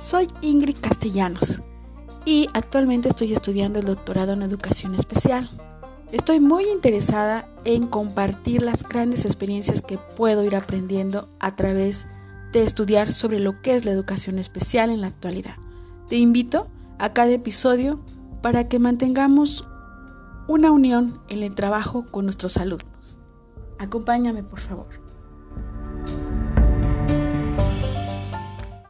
Soy Ingrid Castellanos y actualmente estoy estudiando el doctorado en Educación Especial. Estoy muy interesada en compartir las grandes experiencias que puedo ir aprendiendo a través de estudiar sobre lo que es la educación especial en la actualidad. Te invito a cada episodio para que mantengamos una unión en el trabajo con nuestros alumnos. Acompáñame, por favor.